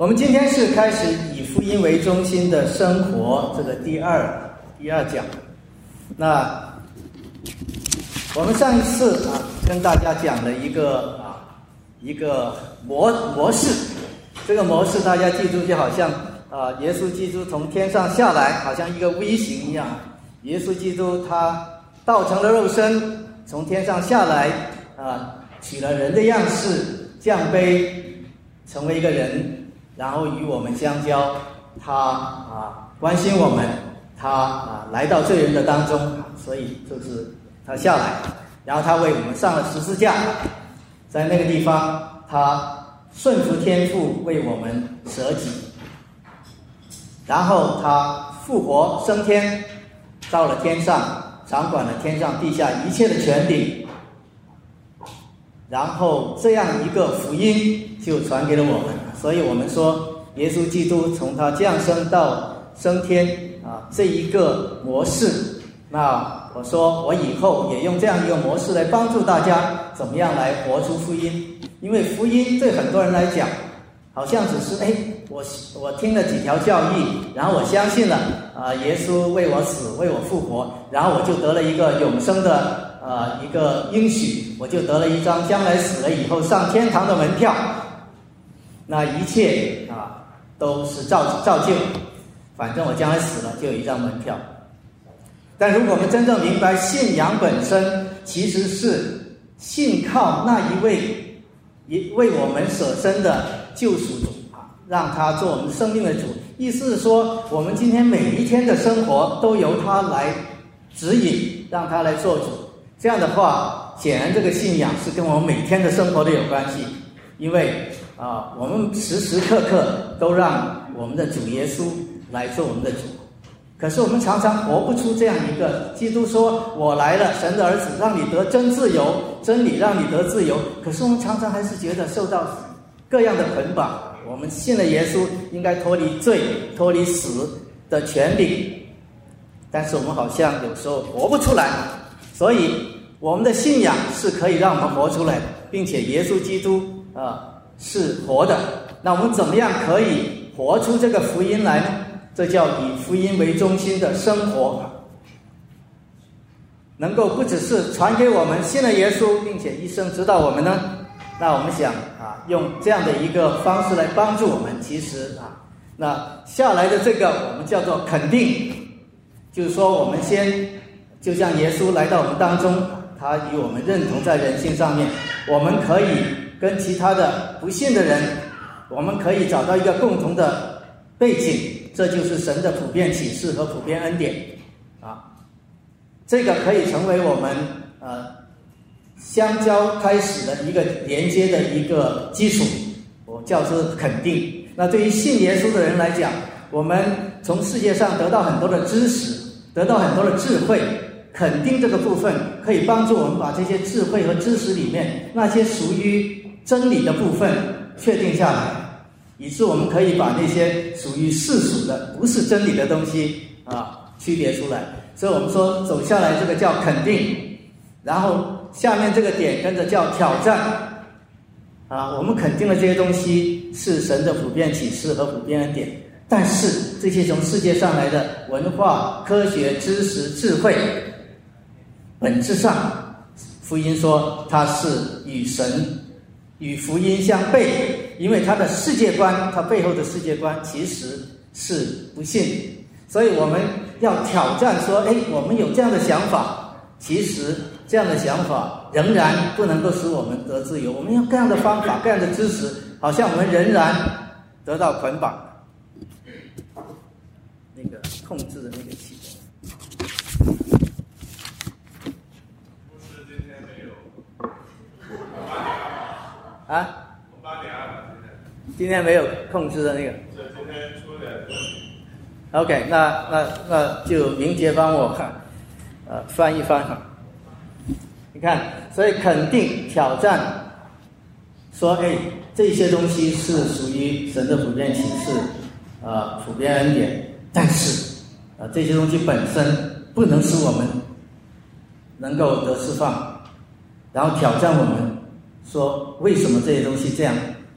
我们今天是开始以福音为中心的生活这个第二讲。那我们上一次跟大家讲了一个模式，这个模式大家记住，就好像耶稣基督从天上下来，好像一个 V 型一样。耶稣基督他道成了肉身，从天上下来取了人的样式，降卑成为一个人，然后与我们相交。他关心我们，他来到罪人的当中，所以就是他下来，然后他为我们上了十字架，在那个地方他顺服天父，为我们舍己，然后他复活升天，到了天上，掌管了天上地下一切的权柄。然后这样一个福音就传给了我们，所以我们说耶稣基督从他降生到升天这一个模式。那我说我以后也用这样一个模式来帮助大家怎么样来活出福音，因为福音对很多人来讲好像只是我听了几条教义，然后我相信了耶稣为我死为我复活，然后我就得了一个永生的一个应许，我就得了一张将来死了以后上天堂的门票。那一切都是照旧，反正我将来死了就有一张门票。但如果我们真正明白信仰本身其实是信靠那一位为我们舍身的救赎主，让他做我们生命的主，意思是说我们今天每一天的生活都由他来指引，让他来做主。这样的话，显然这个信仰是跟我们每天的生活都有关系，因为我们时时刻刻都让我们的主耶稣来做我们的主。可是我们常常活不出这样一个，基督说我来了，神的儿子，让你得真自由，真理让你得自由。可是我们常常还是觉得受到各样的捆绑，我们信了耶稣应该脱离罪脱离死的权利，但是我们好像有时候活不出来。所以我们的信仰是可以让我们活出来，并且耶稣基督是活的。那我们怎么样可以活出这个福音来呢？这叫以福音为中心的生活，能够不只是传给我们信了耶稣并且一生指导我们呢？那我们想用这样的一个方式来帮助我们。其实那下来的这个我们叫做肯定，就是说我们先就像耶稣来到我们当中，他与我们认同在人性上面，我们可以跟其他的不信的人，我们可以找到一个共同的背景，这就是神的普遍启示和普遍恩典这个可以成为我们相交开始的一个连接的一个基础，我叫做肯定。那对于信耶稣的人来讲，我们从世界上得到很多的知识，得到很多的智慧，肯定这个部分可以帮助我们把这些智慧和知识里面那些属于真理的部分确定下来，以致我们可以把那些属于世俗的不是真理的东西区别出来。所以我们说走下来这个叫肯定，然后下面这个点跟着叫挑战我们肯定的这些东西是神的普遍启示和普遍恩典，但是这些从世界上来的文化、科学、知识、智慧，本质上福音说它是与神与福音相悖，因为它的世界观，它背后的世界观其实是不信。所以我们要挑战说我们有这样的想法，其实这样的想法仍然不能够使我们得自由，我们用各样的方法各样的知识，好像我们仍然得到捆绑。那个控制的那个系统，不是今天没有8:20，今天没有控制的那个，是今天出了2个 OK， 那就明杰帮我翻一翻你看。所以肯定挑战说这些东西是属于神的普遍启示普遍恩典，但是这些东西本身不能使我们能够得释放，然后挑战我们说为什么这些东西这样，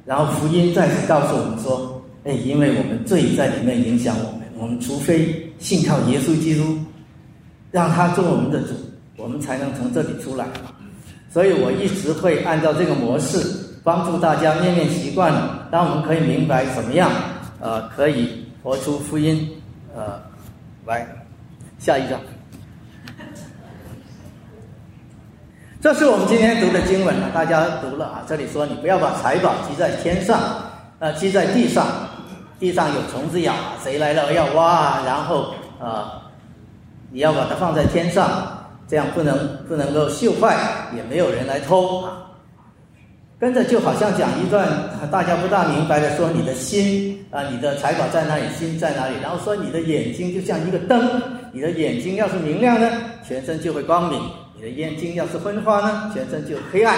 然后福音再次告诉我们说因为我们罪在里面影响我们，我们除非信靠耶稣基督，让他做我们的主，我们才能从这里出来。所以我一直会按照这个模式帮助大家面面习惯，让我们可以明白怎么样可以活出福音。来，下一章。这是我们今天读的经文，大家读了啊。这里说你不要把财宝积在天上，积在地上，地上有虫子咬，谁来了要挖，然后你要把它放在天上，这样不能够锈坏，也没有人来偷啊。跟着就好像讲一段大家不大明白的，说你的心啊，你的财宝在哪里，心在哪里，然后说你的眼睛就像一个灯，你的眼睛要是明亮呢，全身就会光明，你的眼睛要是昏花呢，全身就黑暗，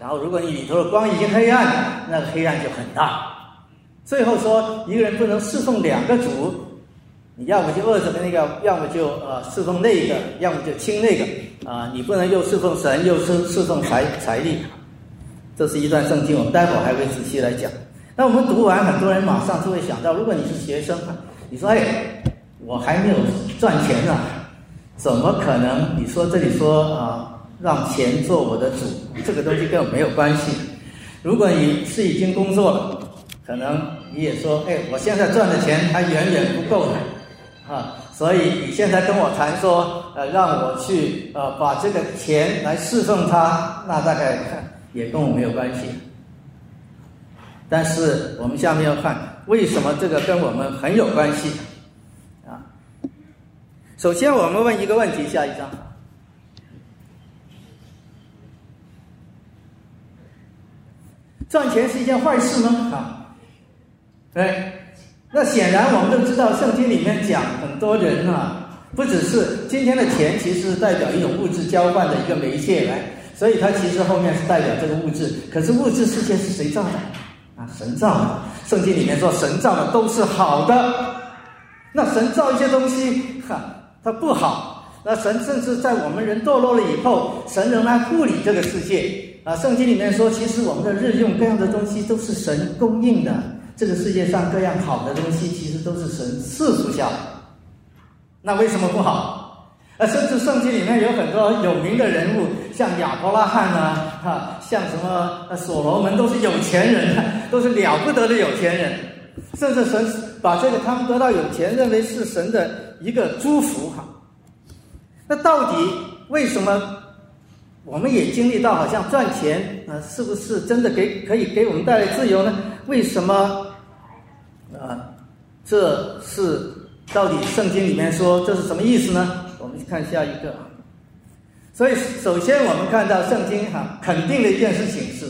然后如果你里头的光已经黑暗，那个黑暗就很大。最后说一个人不能侍奉两个主，你要么就饿着那个，要么就侍奉那个，要么就亲那个你不能又侍奉神又侍奉财力。这是一段圣经，我们待会儿还会仔细来讲。那我们读完，很多人马上就会想到，如果你是学生，你说我还没有赚钱呢，怎么可能？你说这里说让钱做我的主，这个东西跟我没有关系。如果你是已经工作了，可能你也说我现在赚的钱还远远不够的啊，所以你现在跟我谈说让我去把这个钱来侍奉他，那大概也跟我没有关系。但是我们下面要看为什么这个跟我们很有关系啊。首先我们问一个问题，下一章。赚钱是一件坏事吗？对，那显然我们都知道圣经里面讲，很多人不只是今天的钱，其实代表一种物质交换的一个媒介来，所以它其实后面是代表这个物质。可是物质世界是谁造的神造的。圣经里面说神造的都是好的，那神造一些东西它不好，那神甚至在我们人堕落了以后，神仍然护理这个世界圣经里面说，其实我们的日用各样的东西都是神供应的，这个世界上各样好的东西其实都是神赐福下的。那为什么不好？甚至圣经里面有很多有名的人物，像亚伯拉罕像什么所罗门，都是有钱人都是了不得的有钱人。甚至神把这个他们得到有钱认为是神的一个祝福那到底为什么我们也经历到好像赚钱是不是真的可以给我们带来自由呢？为什么这是到底圣经里面说这是什么意思呢？我们看下一个。所以首先我们看到圣经肯定的一件事情是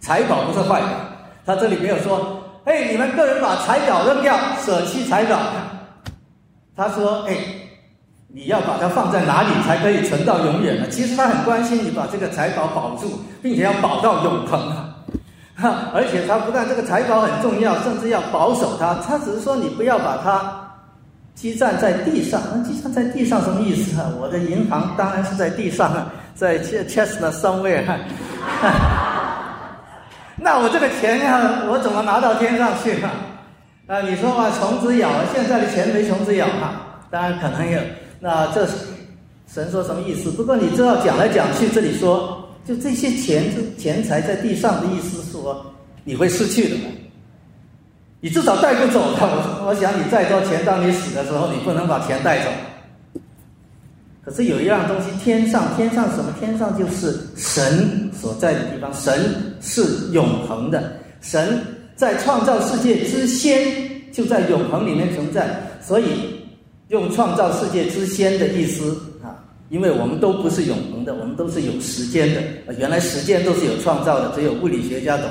财宝不是坏的，他这里没有说你们个人把财宝扔掉，舍弃财宝，他说你要把它放在哪里才可以存到永远呢？其实他很关心你把这个财宝保住，并且要保到永恒而且他不但这个财宝很重要，甚至要保守它。他只是说你不要把它积攒在地上。那积攒在地上什么意思我的银行当然是在地上在 Chestnut somewhere 那我这个钱我怎么拿到天上去你说虫子咬，现在的钱没虫子咬当然可能有。那这神说什么意思？不过你知道讲来讲去，这里说就这些钱财在地上的意思是说你会失去的，你至少带不走的。我想你再多钱，当你死的时候你不能把钱带走。可是有一样东西，天上什么？天上就是神所在的地方。神是永恒的，神在创造世界之先就在永恒里面存在，所以用创造世界之先的意思因为我们都不是永恒的，我们都是有时间的原来时间都是有创造的，只有物理学家懂，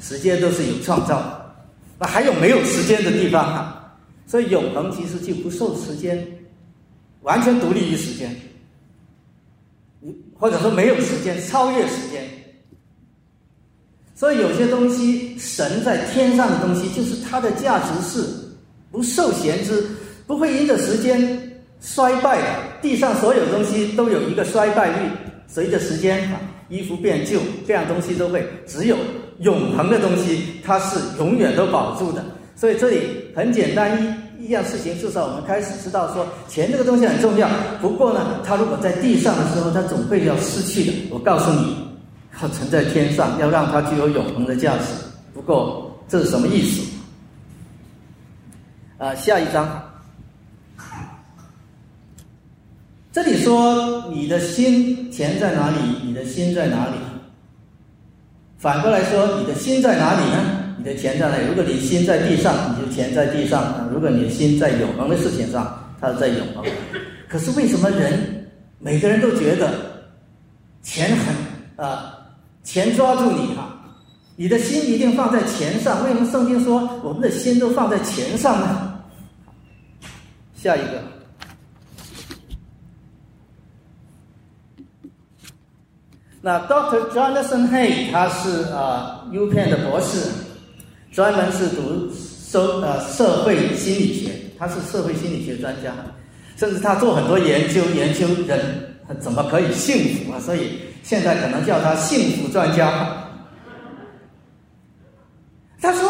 时间都是有创造的，那还有没有时间的地方所以永恒其实就不受时间，完全独立于时间，或者说没有时间，超越时间。所以有些东西，神在天上的东西，就是它的价值是不受闲之，不会因着时间衰败的。地上所有东西都有一个衰败率，随着时间衣服变旧，这样东西都会。只有永恒的东西它是永远都保住的，所以这里很简单一样事情，至少我们开始知道说钱这个东西很重要。不过呢，它如果在地上的时候，它总会要失去的。我告诉你，要存在天上，要让它具有永恒的价值。不过这是什么意思？下一章。这里说你的心，钱在哪里？你的心在哪里？反过来说，你的心在哪里呢？你的钱在哪里？如果你心在地上，你就钱在地上；如果你的心在永恒的事情上，它在永恒。可是为什么每个人都觉得钱钱抓住你啊？你的心一定放在钱上，为什么圣经说我们的心都放在钱上呢？下一个，那 Dr. Jonathan Hay 他是UPenn 的博士。专门是读社会心理学，他是社会心理学专家，甚至他做很多研究人怎么可以幸福啊，所以现在可能叫他幸福专家。他说，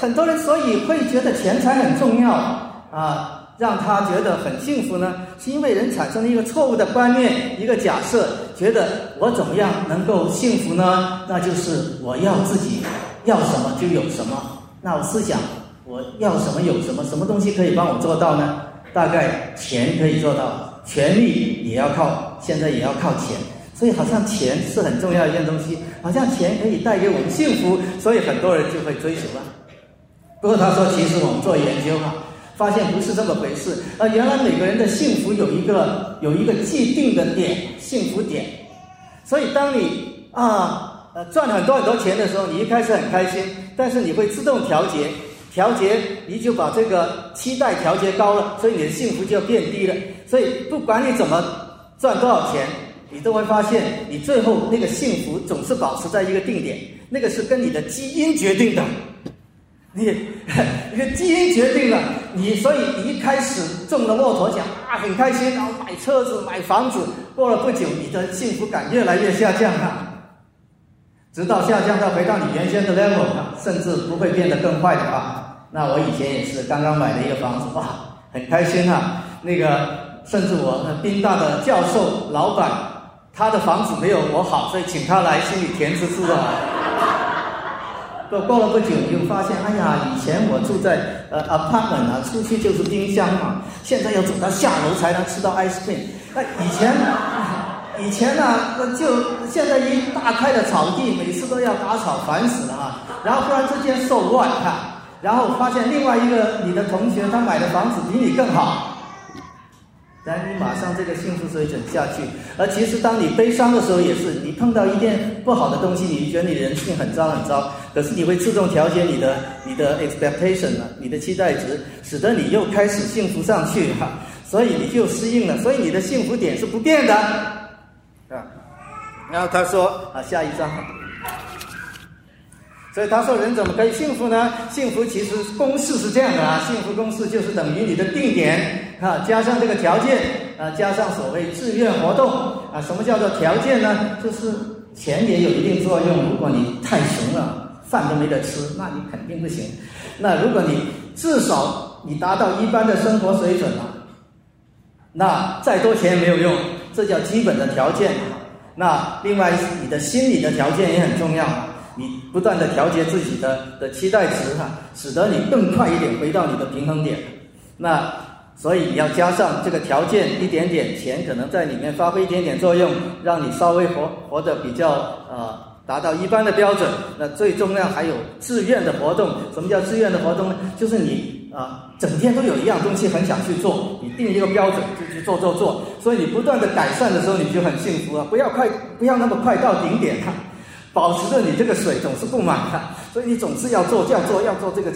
很多人所以会觉得钱财很重要啊，让他觉得很幸福呢，是因为人产生了一个错误的观念，一个假设，觉得我怎么样能够幸福呢？那就是我要自己要什么就有什么，那我思想我要什么有什么，什么东西可以帮我做到呢？大概钱可以做到，权力也要靠，现在也要靠钱，所以好像钱是很重要一件东西，好像钱可以带给我们幸福，所以很多人就会追求了。不过他说，其实我们做研究啊，发现不是这么回事，原来每个人的幸福有一个既定的点，幸福点，所以当你赚很多钱的时候，你一开始很开心，但是你会自动调节，你就把这个期待调节高了，所以你的幸福就变低了。所以不管你怎么赚多少钱，你都会发现你最后那个幸福总是保持在一个定点，那个是跟你的基因决定的，你的基因决定了你，所以你一开始中了骆驼奖很开心，然后买车子买房子，过了不久你的幸福感越来越下降了，直到下降到回到你原先的 level， 甚至不会变得更坏的话，那我以前也是刚刚买了一个房子，哇，很开心啊！那个甚至我宾大的教授老板，他的房子没有我好，所以请他来，心里甜滋滋的。过了不久，你就发现，以前我住在apartment 啊，出去就是冰箱嘛，现在要走到下楼才能吃到 ice cream。那以前就现在一大块的草地，每次都要打草，烦死了啊！然后忽然之间手乱啊，然后发现另外一个你的同学他买的房子比你更好，然后你马上这个幸福水准下去。而其实当你悲伤的时候也是，你碰到一件不好的东西，你觉得你人性很糟，可是你会自动调节你的 expectation 啊，你的期待值，使得你又开始幸福上去哈，所以你就适应了，所以你的幸福点是不变的。然后他说下一章，所以他说人怎么可以幸福呢？幸福其实公式是这样的幸福公式就是等于你的定点加上这个条件加上所谓志愿活动什么叫做条件呢？就是钱也有一定作用，如果你太穷了，饭都没得吃，那你肯定不行，那如果你至少你达到一般的生活水准了，那再多钱没有用，这叫基本的条件。那另外你的心理的条件也很重要，你不断的调节自己的期待值使得你更快一点回到你的平衡点。那所以你要加上这个条件一点点，钱可能在里面发挥一点点作用，让你稍微活得比较达到一般的标准。那最重要还有志愿的活动，什么叫志愿的活动呢？就是你整天都有一样东西很想去做，你定一个标准就去做，所以你不断的改善的时候你就很幸福了。不要那么快到顶点保持着你这个水总是不满所以你总是要做这个要做这个，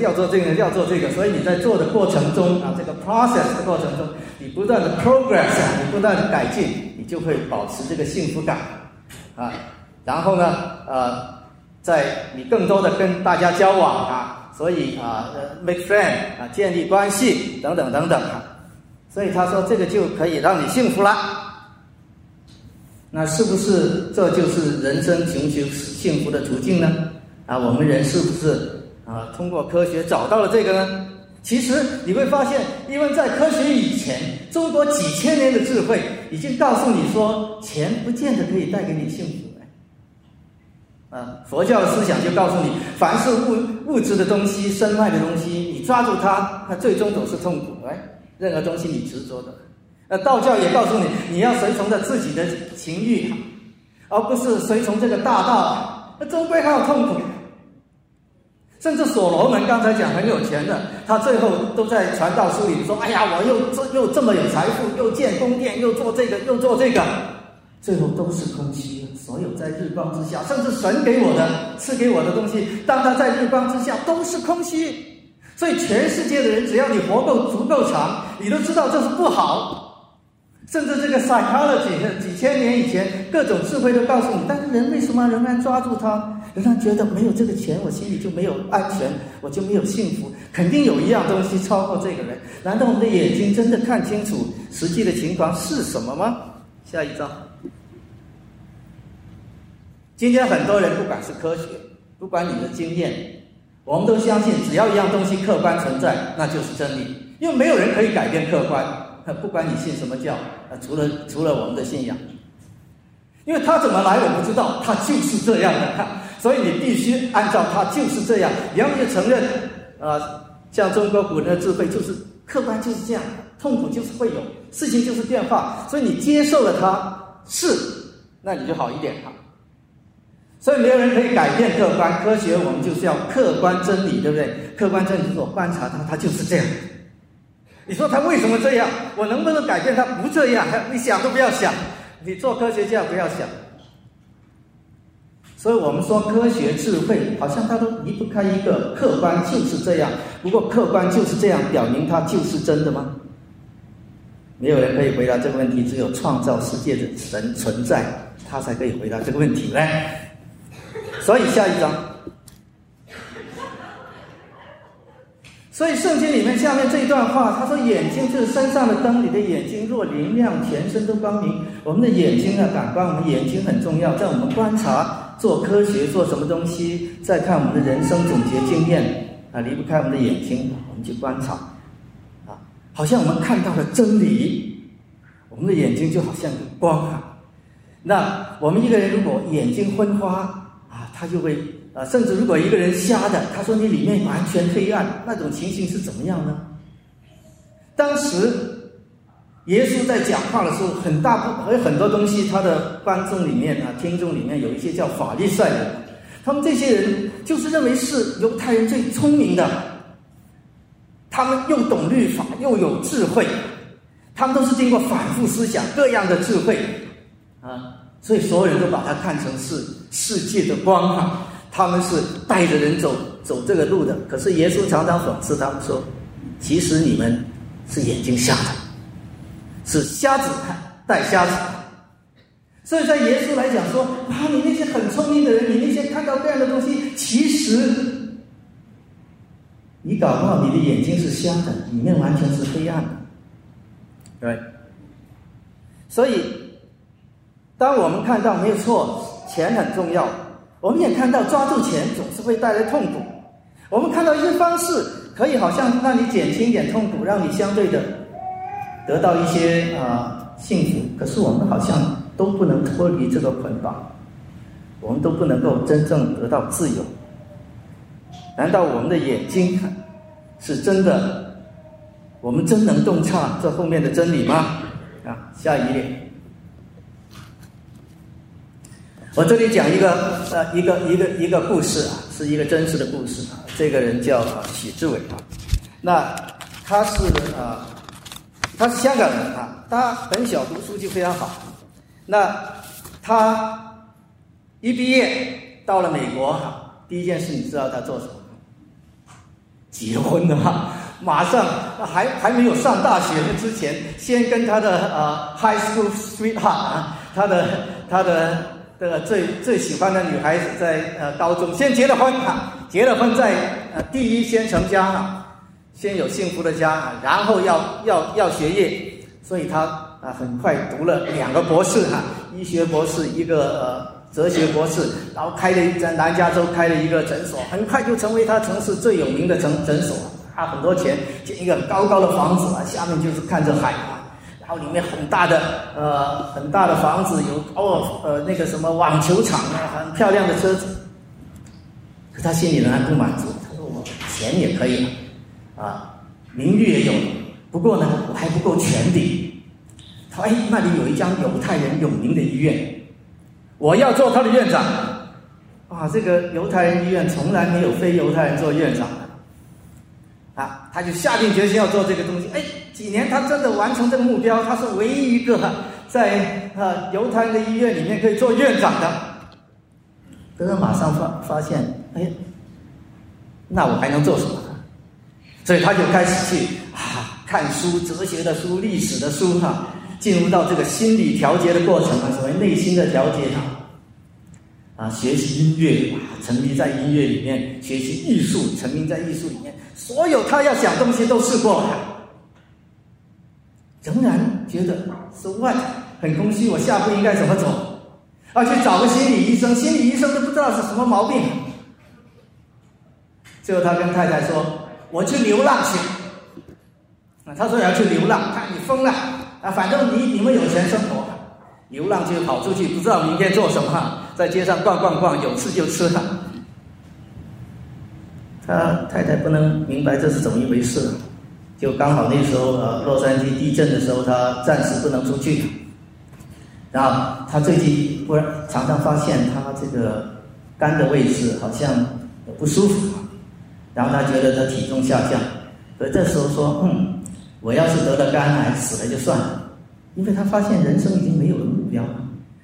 所以你在做的过程中这个 process 的过程中，你不断的 progress 你不断的改进，你就会保持这个幸福感然后呢在你更多的跟大家交往所以make friend 建立关系等等所以他说这个就可以让你幸福了。那是不是这就是人生寻求幸福的途径呢？我们人是不是啊，通过科学找到了这个呢？其实你会发现，因为在科学以前，中国几千年的智慧已经告诉你说，钱不见得可以带给你幸福。 啊，佛教的思想就告诉你，凡是物质的东西、身外的东西，你抓住它，它最终总是痛苦。哎，任何东西你执着的，道教也告诉你，你要随从着自己的情欲，而不是随从这个大道，那终归还有痛苦。甚至所罗门刚才讲很有钱的，他最后都在传道书里说：“哎呀，我又这么有财富，又建宫殿，又做这个，又做这个。” 最后都是空虚，所有在日光之下，甚至神给我的、赐给我的东西，当它在日光之下都是空虚。所以全世界的人，只要你活够足够长，你都知道这是不好。甚至这个 psychology 几千年以前各种智慧都告诉你，但是人为什么仍然抓住它？仍然觉得没有这个钱，我心里就没有安全，我就没有幸福。肯定有一样东西超过这个人。难道我们的眼睛真的看清楚实际的情况是什么吗？下一章。 今天很多人不管是科学，不管你的经验，我们都相信，只要一样东西客观存在，那就是真理。因为没有人可以改变客观，不管你信什么教，除了我们的信仰，因为它怎么来我不知道，它就是这样的，所以你必须按照它就是这样。你要不就承认，像中国古人的智慧就是客观就是这样，痛苦就是会有，事情就是变化，所以你接受了它是，那你就好一点哈。 所以没有人可以改变客观科学，我们就是要客观真理，对不对？客观真理是我观察它，它就是这样。你说它为什么这样？我能不能改变它不这样？你想都不要想，你做科学家不要想。所以我们说科学智慧好像它都离不开一个客观就是这样。不过客观就是这样，表明它就是真的吗？没有人可以回答这个问题，只有创造世界的神存在，他才可以回答这个问题来。 所以下一章，所以圣经里面下面这一段话，他说：“眼睛就是身上的灯，你的眼睛若明亮，全身都光明。”我们的眼睛啊，感官，我们眼睛很重要，在我们观察、做科学、做什么东西，再看我们的人生总结经验啊，离不开我们的眼睛，我们去观察啊，好像我们看到了真理，我们的眼睛就好像有光啊。那我们一个人如果眼睛昏花， 他就会甚至如果一个人瞎的，他说你里面完全黑暗，那种情形是怎么样呢？当时耶稣在讲话的时候，很多东西，他的观众里面啊，听众里面有一些叫法利赛人，他们这些人就是认为是犹太人最聪明的，他们又懂律法，又有智慧，他们都是经过反复思想各样的智慧啊。 所以所有人都把它看成是世界的光啊，他们是带着人走这个路的。可是耶稣常常讽刺他们说：“其实你们是眼睛瞎的，是瞎子看带瞎子。”所以在耶稣来讲说：“啊，你那些很聪明的人，你那些看到各样的东西，其实你搞不好你的眼睛是瞎的，里面完全是黑暗的。”对，所以。 当我们看到没有错，钱很重要。我们也看到抓住钱总是会带来痛苦。我们看到一些方式可以好像让你减轻一点痛苦，让你相对的得到一些幸福。可是我们好像都不能脱离这个捆绑，我们都不能够真正得到自由。难道我们的眼睛是真的？我们真能洞察这后面的真理吗？啊，下一页。 我这里讲一个故事啊，是一个真实的故事啊。这个人叫许志伟啊，那他是香港人啊，他很小读书就非常好。那他一毕业到了美国哈，第一件事你知道他做什么？结婚了哈，马上还没有上大学之前，先跟他的high school sweetheart 啊，他的。 这个最喜欢的女孩子在高中先结了婚哈，结了婚在第一先成家哈，先有幸福的家哈，然后要学业，所以他很快读了2个博士哈，医学博士一个哲学博士，然后开了在南加州开了一个诊所，很快就成为他城市最有名的诊所。花很多钱建一个高高的房子啊，下面就是看着海啊，然后里面很大的房子，有网球场啊，很漂亮的车子。可他心里仍然不满足，他说我钱也可以了啊，名誉也有了，不过呢我还不够权力。他说那里有一家犹太人有名的医院，我要做他的院长。啊，这个犹太人医院从来没有非犹太人做院长的啊，他就下定决心要做这个东西。哎，几年他真的完成这个目标，他是唯一一个在犹太人的医院里面可以做院长的。可是马上发现，哎，那我还能做什么？所以他就开始去看书，哲学的书、历史的书哈。进入到这个心理调节的过程啊，所谓内心的调节啊，学习音乐啊，沉迷在音乐里面；学习艺术，沉迷在艺术里面。所有他要想东西都试过了，仍然觉得 so what， 很空虚，我下步应该怎么走？要去找个心理医生，心理医生都不知道是什么毛病。最后他跟太太说：“我去流浪去。”啊，他说要去流浪，看你疯了。啊，反正你们有钱生活，流浪就跑出去，不知道明天做什么，在街上逛逛，有吃就吃了。他太太不能明白这是怎么一回事，就刚好那时候洛杉矶地震的时候，他暂时不能出去。然后他最近忽然常常发现他这个肝的位置好像不舒服，然后他觉得他体重下降，而这时候说我要是得了肝癌，死了就算了，因为他发现人生已经没有了目标了。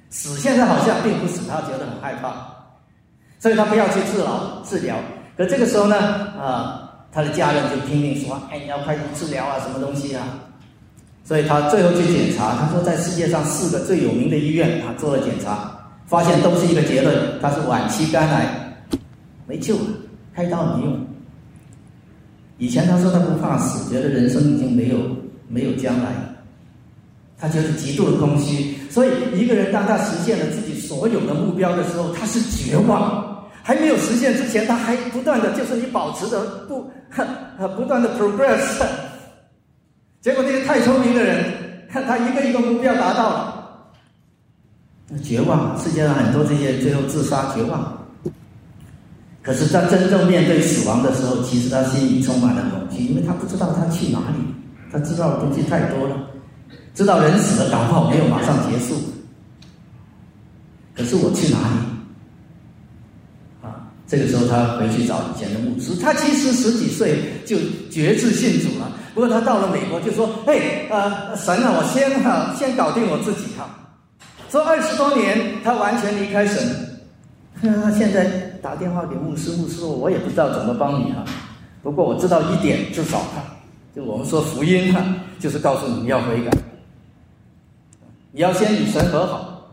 死现在好像并不使他觉得很害怕，所以他不要去治疗。可这个时候呢，他的家人就拼命说：“哎，你要快去治疗啊，什么东西啊！”所以他最后去检查，他说在世界上4个最有名的医院，他做了检查，发现都是一个结论：他是晚期肝癌，没救了，开刀没用。以前他说他不怕死，觉得人生已经没有将来，他觉得极度的空虚。所以一个人当他实现了自己所有的目标的时候，他是绝望。还没有实现之前，他还不断的就是你保持着不断的 progress。结果那个太聪明的人，他一个一个目标达到了，那绝望。世界上很多这些最后自杀绝望。可是他真正面对死亡的时候，其实他心里充满了恐惧，因为他不知道他去哪里，他知道的东西太多了，知道人死了搞不好没有马上结束，可是我去哪里啊？这个时候他回去找以前的牧师，他其实10几岁就决志信主了，不过他到了美国就说：“嘿，神啊，我先搞定我自己哈。”说20多年他完全离开神，他现在。打电话给牧师，牧师说：“我也不知道怎么帮你哈，不过我知道一点，至少哈，就我们说福音哈，就是告诉你要悔改，你要先与神和好，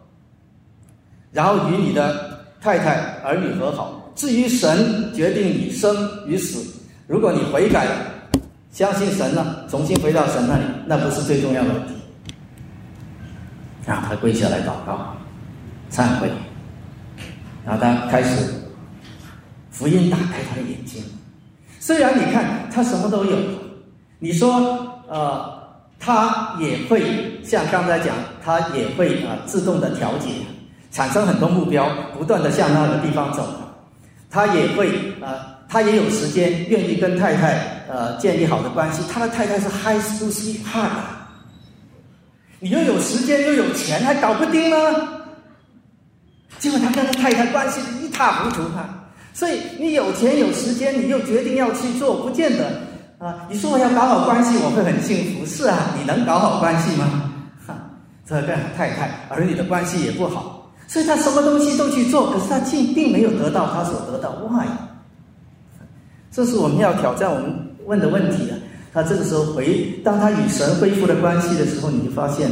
然后与你的太太儿女和好。至于神决定你生与死，如果你悔改了，相信神了，重新回到神那里，那不是最重要的问题。”然后他跪下来祷告，忏悔，然后他开始。福音打开他的眼睛，虽然你看他什么都有，你说他也会像刚才讲，他也会自动的调节，产生很多目标，不断的向那个地方走。他也会他也有时间愿意跟太太建立好的关系，他的太太是 high school sweetheart， 你又有时间又有钱还搞不定呢，结果他跟他太太关系一塌糊涂啊。所以你有钱有时间，你又决定要去做，不见得啊！你说我要搞好关系，我会很幸福。是啊，你能搞好关系吗？这跟太太儿女的关系也不好，所以他什么东西都去做，可是他并没有得到他所得到。Why？ 这是我们要挑战我们问的问题啊！他这个时候当他与神恢复了关系的时候，你就发现，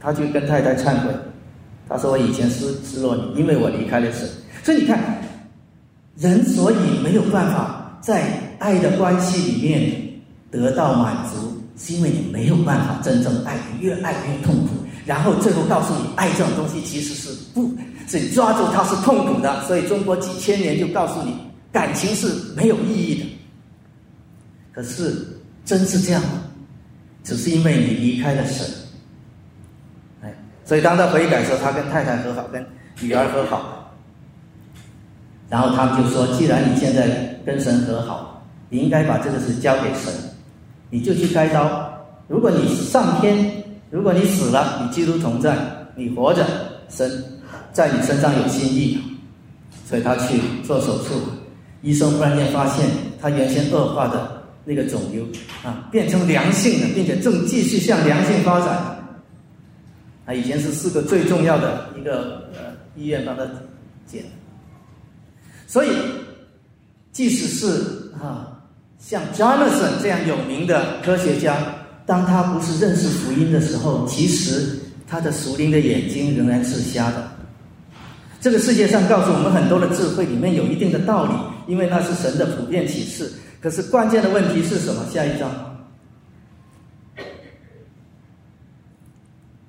他就跟太太忏悔，他说：“我以前失落你，因为我离开了神。”所以你看。人所以没有办法在爱的关系里面得到满足，是因为你没有办法真正爱，你越爱越痛苦，然后最后告诉你，爱这种东西其实是不所以抓住它是痛苦的。所以中国几千年就告诉你，感情是没有意义的。可是真是这样吗？只是因为你离开了神。哎，所以当他悔改的时候，他跟太太和好，跟女儿和好，然后他们就说：既然你现在跟神和好，你应该把这个事交给神，你就去开刀。如果你上天，如果你死了，你基督同在，你活着，神在你身上有心意。所以他去做手术，医生忽然间发现他原先恶化的那个肿瘤啊，变成良性的，并且正继续向良性发展。他以前是4个最重要的一个医院帮他检。所以，即使是像 Jonathan 这样有名的科学家，当他不是认识福音的时候，其实他的属灵的眼睛仍然是瞎的。这个世界上告诉我们很多的智慧里面有一定的道理，因为那是神的普遍启示。可是关键的问题是什么？下一章。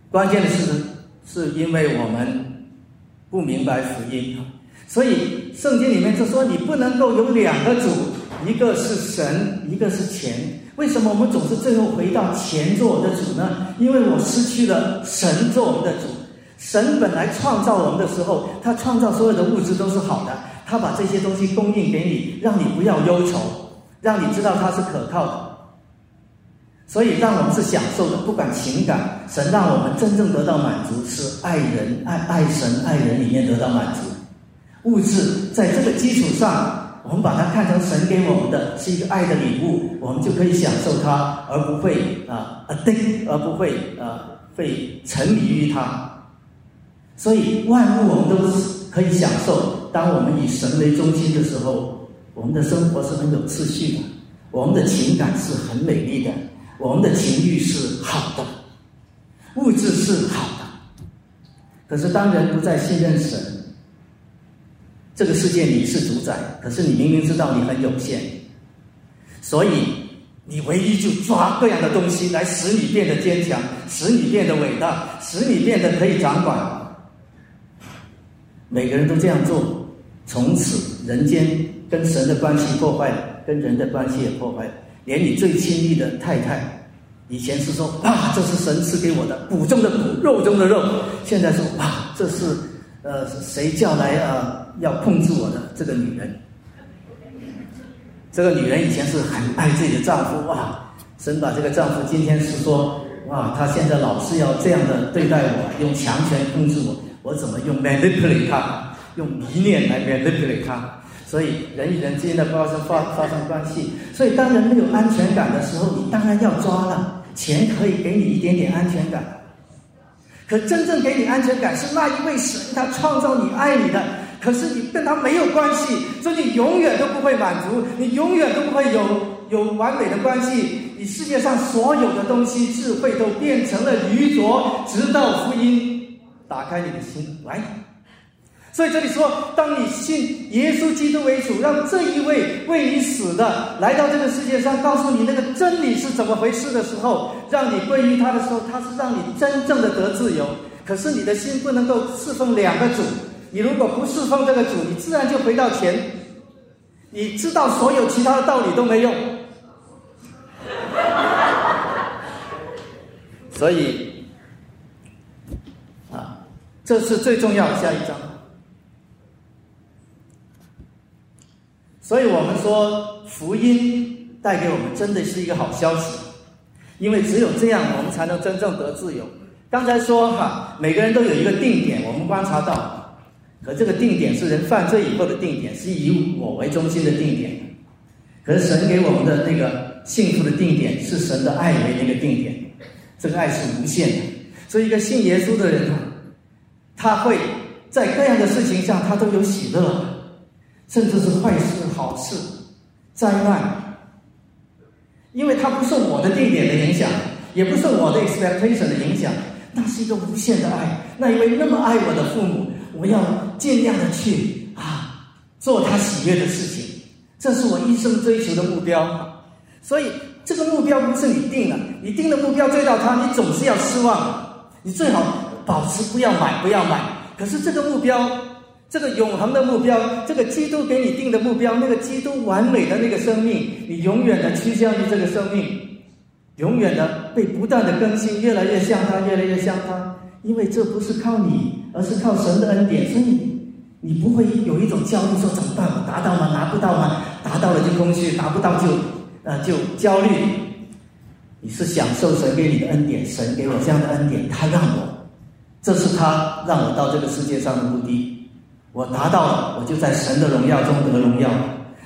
关键的是因为我们不明白福音，所以圣经里面就说你不能够有2个主，一个是神，一个是钱。为什么我们总是最后回到钱做我的主呢？因为我失去了神做我们的主。神本来创造我们的时候，他创造所有的物质都是好的，他把这些东西供应给你，让你不要忧愁，让你知道他是可靠的。所以让我们是享受的，不管情感，神让我们真正得到满足是爱人，爱神爱人里面得到满足。物质在这个基础上，我们把它看成神给我们的是一个爱的礼物，我们就可以享受它，而不会addict，而不会被沉迷于它。所以万物我们都是可以享受，当我们以神为中心的时候，我们的生活是很有秩序的，我们的情感是很美丽的，我们的情欲是好的，物质是好的。可是当人不再信任神，这个世界你是主宰，可是你明明知道你很有限，所以你唯一就抓各样的东西来使你变得坚强，使你变得伟大，使你变得可以掌管。每个人都这样做，从此人间跟神的关系破坏了，跟人的关系也破坏了。连你最亲密的太太，以前是说啊，这是神赐给我的，骨中的骨，肉中的肉，现在说啊，这是谁叫来要控制我的这个女人。这个女人以前是很爱自己的丈夫，哇，神把这个丈夫今天是说哇，他现在老是要这样的对待我，用强权控制我。我怎么用 manipulate 它，用迷恋来 manipulate 它。所以人与人之间的发生关系，所以当人没有安全感的时候，你当然要抓了。钱可以给你一点点安全感，可真正给你安全感是那一位神，他创造你爱你的，可是你跟他没有关系，所以你永远都不会满足，你永远都不会有完美的关系。你世界上所有的东西智慧都变成了愚拙，直到福音打开你的心来。所以这里说，当你信耶稣基督为主，让这一位为你死的来到这个世界上，告诉你那个真理是怎么回事的时候，让你归于他的时候，他是让你真正的得自由。可是你的心不能够侍奉2个主，你如果不侍奉这个主，你自然就回到钱，你知道所有其他的道理都没用。所以这是最重要的下一章。所以我们说福音带给我们真的是一个好消息，因为只有这样我们才能真正得自由。刚才说每个人都有一个定点，我们观察到，可这个定点是人犯罪以后的定点，是以我为中心的定点。可是神给我们的那个幸福的定点是神的爱为那个定点，这个爱是无限的。所以一个信耶稣的人，他会在各样的事情上他都有喜乐，甚至是坏事好事灾难，因为他不受我的定点的影响，也不受我的 expectation 的影响，那是一个无限的爱。那一位那么爱我的父母，我要尽量的去做他喜悦的事情，这是我一生追求的目标。所以这个目标不是你定的，你定的目标追到他，你总是要失望，你最好保持不要买，可是这个目标，这个永恒的目标，这个基督给你定的目标，那个基督完美的那个生命，你永远的趋向于这个生命，永远的被不断的更新，越来越像他，越来越像他。因为这不是靠你，而是靠神的恩典，所以你不会有一种焦虑，说怎么办？我达到吗？拿不到吗？达到了就空虚，达不到就焦虑。你是享受神给你的恩典，神给我这样的恩典，他让我，这是他让我到这个世界上的目的。我达到了，我就在神的荣耀中得荣耀。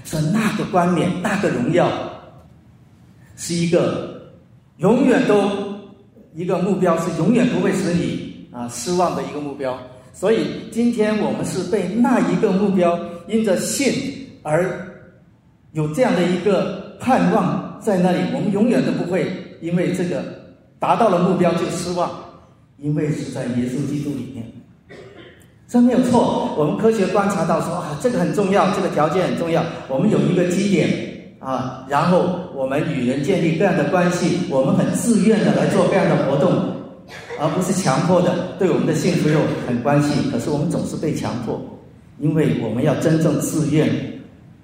所以那个冠冕，那个荣耀，是一个永远都一个目标，是永远不会使你失望的一个目标。所以今天我们是被那一个目标因着信而有这样的一个盼望在那里，我们永远都不会因为这个达到了目标就失望，因为是在耶稣基督里面。这没有错，我们科学观察到说这个很重要，这个条件很重要，我们有一个基点然后我们与人建立各样的关系，我们很自愿的来做各样的活动，而不是强迫的，对我们的幸福有很关系。可是我们总是被强迫，因为我们要真正自愿，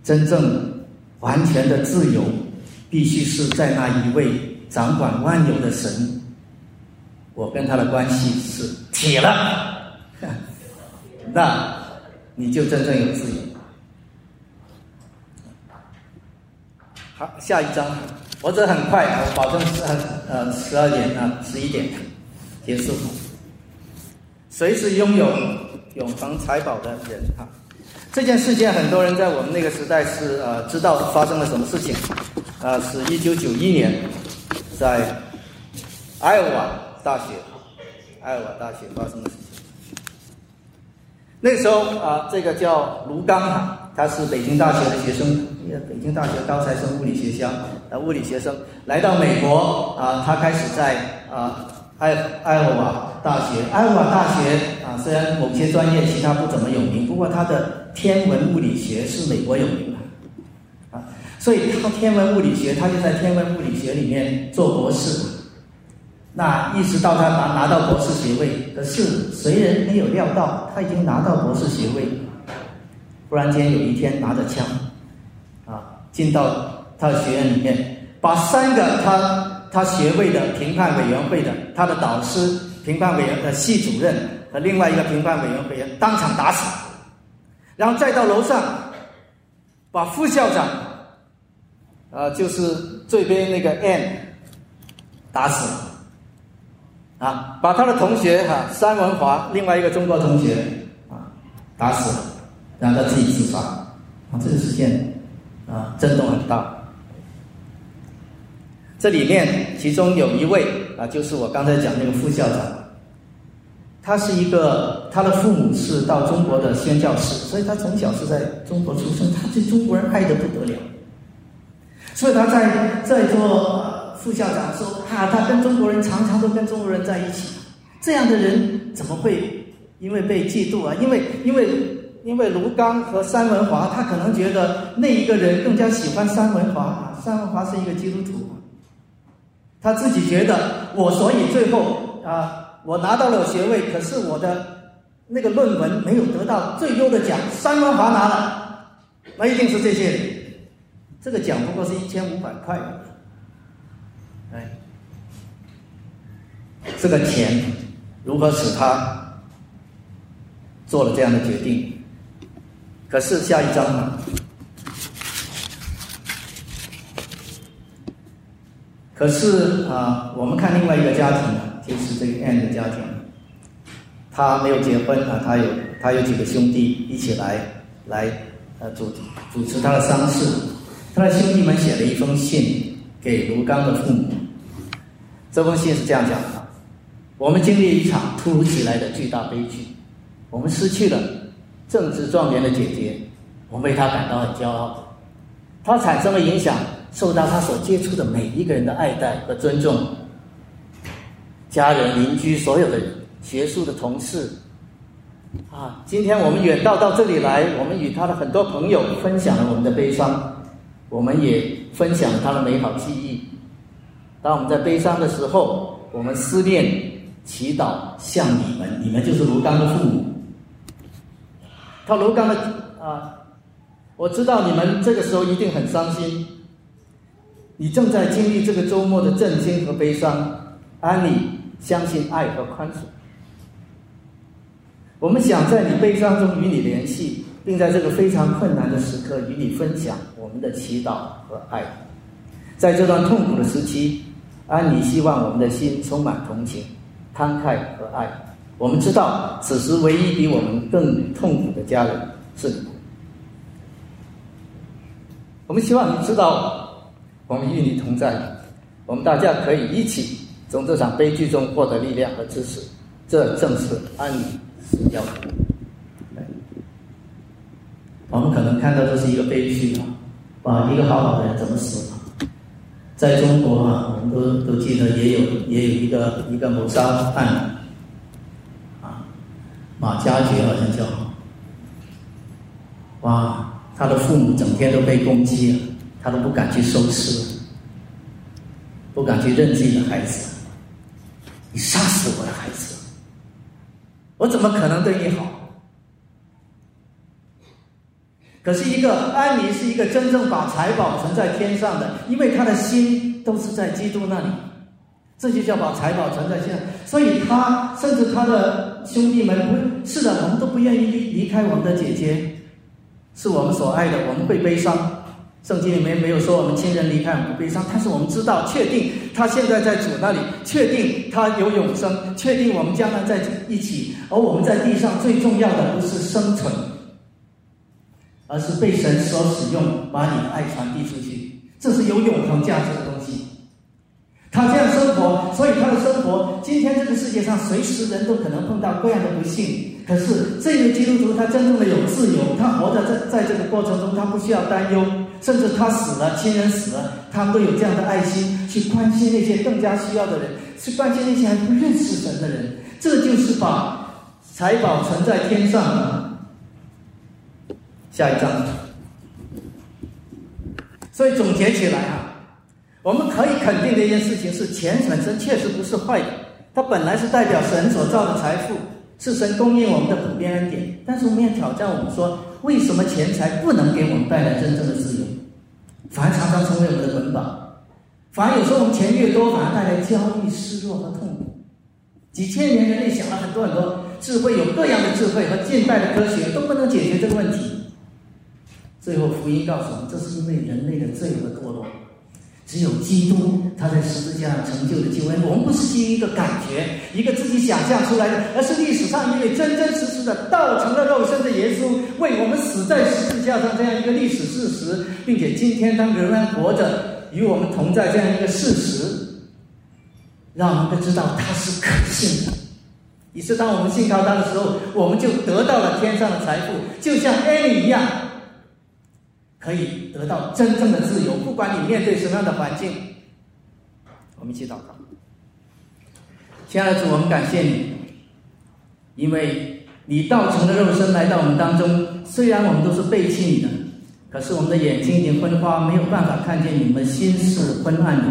真正完全的自由，必须是在那一位掌管万有的神，我跟他的关系是铁了，那你就真正有自由。好，下一章，我这很快，我保证12点11点结束。谁是拥有永恒财宝的人这件事情很多人在我们那个时代是知道发生了什么事情是1991年在爱尔瓦大学发生的事情。那时候这个叫卢刚他是北京大学的学生，北京大学高材生物理学生来到美国他开始在爱尔瓦大学虽然某些专业其他不怎么有名，不过它的天文物理学是美国有名的所以它天文物理学，它就在天文物理学里面做博士。那一直到他拿到博士学位，可是谁人没有料到他已经拿到博士学位，忽然间有一天拿着枪进到他的学院里面，把三个他学位的评判委员会的他的导师、评判委员的系主任和另外一个评判委员会员当场打死，然后再到楼上把副校长就是最边那个 Anne 打死把他的同学山文华另外一个中国同学打死了，然后他自己自杀这个事件震动很大。这里面其中有一位就是我刚才讲那个副校长，他是他的父母是到中国的宣教士，所以他从小是在中国出生，他对中国人爱得不得了，所以他在做副校长说他跟中国人常常都跟中国人在一起，这样的人怎么会因为被嫉妒因为卢刚和山文华，他可能觉得那一个人更加喜欢山文华山文华是一个基督徒，他自己觉得所以最后我拿到了学位，可是我的那个论文没有得到最优的奖，山文华拿了，那一定是这些人，这个奖不过是1500块，这个钱如何使他做了这样的决定。可是下一章可是我们看另外一个家庭就是这个 Anne 的家庭，他没有结婚他有几个兄弟一起来主持他的丧事。他的兄弟们写了一封信给卢刚的父母，这封信是这样讲的：我们经历一场突如其来的巨大悲剧，我们失去了正值壮年的姐姐，我们为她感到很骄傲，她产生了影响，受到他所接触的每一个人的爱戴和尊重，家人、邻居、所有的人、学术的同事今天我们远道到这里来，我们与他的很多朋友分享了我们的悲伤，我们也分享了他的美好记忆。当我们在悲伤的时候，我们思念、祈祷，向你们就是卢刚的父母他老干的啊，我知道你们这个时候一定很伤心，你正在经历这个周末的震惊和悲伤。安妮相信爱和宽恕。我们想在你悲伤中与你联系，并在这个非常困难的时刻与你分享我们的祈祷和爱。在这段痛苦的时期，安妮希望我们的心充满同情、慷慨和爱。我们知道，此时唯一比我们更痛苦的家人是你。我们希望你知道，我们与你同在，我们大家可以一起从这场悲剧中获得力量和支持。这正是安妮是要的。我们可能看到这是一个悲剧啊，一个好的人怎么死了？在中国啊，我们都记得也有一个谋杀案啊，马加爵好像叫，哇，他的父母整天都被攻击了，他都不敢去收尸，不敢去认自己的孩子。你杀死我的孩子，我怎么可能对你好？可是安妮是一个真正把财宝存在天上的，因为她的心都是在基督那里，这就叫把财宝存在天上。所以她甚至她的兄弟们，是的，我们都不愿意离开我们的姐姐，是我们所爱的，我们会悲伤。圣经里面没有说我们亲人离开我们悲伤，但是我们知道，确定他现在在主那里，确定他有永生，确定我们将来在一起。而我们在地上最重要的不是生存，而是被神所使用，把你的爱传递出去，这是有永恒价值的东西。他这样生活，所以他的生活，今天这个世界上随时人都可能碰到各样的不幸。可是这个基督徒他真正的有自由，他活着在这个过程中，他不需要担忧，甚至他死了，亲人死了，他都有这样的爱心去关心那些更加需要的人，去关心那些还不认识神的人。这就是把财宝存在天上。下一章。所以总结起来我们可以肯定的一件事情是，钱本身确实不是坏的，它本来是代表神所造的财富，是神供应我们的普遍恩典。但是我们要挑战我们说，为什么钱财不能给我们带来真正的自由，反而常常成为我们的捆绑？反而有时候我们钱越多，反而带来焦虑、失落和痛苦。几千年人类想了很多很多智慧，有各样的智慧和近代的科学都不能解决这个问题。最后福音告诉我们，这是因为人类的罪和堕落。只有基督他在十字架上成就的救恩，我们不是基于一个感觉、一个自己想象出来的，而是历史上一位真真实实的道成了肉身的耶稣为我们死在十字架上这样一个历史事实，并且今天他仍然活着与我们同在这样一个事实，让我们知道他是可信的。于是当我们信靠他的时候，我们就得到了天上的财富，就像安妮一样可以得到真正的自由，不管你面对什么样的环境。我们一起祷告。亲爱的主，我们感谢你，因为你道成的肉身来到我们当中，虽然我们都是背弃你的，可是我们的眼睛已经昏花，没有办法看见你们，心是昏暗的。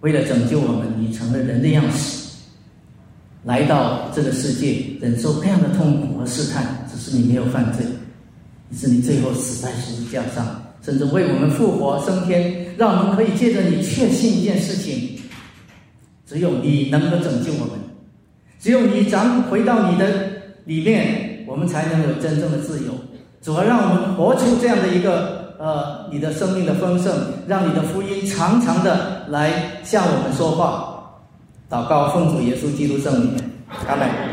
为了拯救我们，你成了人的样式，来到这个世界，忍受各样的痛苦和试探，只是你没有犯罪，是你最后死在十字架上，甚至为我们复活升天，让我们可以借着你确信一件事情，只有你能够拯救我们，只有你回到你的里面，我们才能有真正的自由。主要让我们活出这样的一个你的生命的丰盛，让你的福音常常的来向我们说话。祷告奉主耶稣基督圣名，阿们。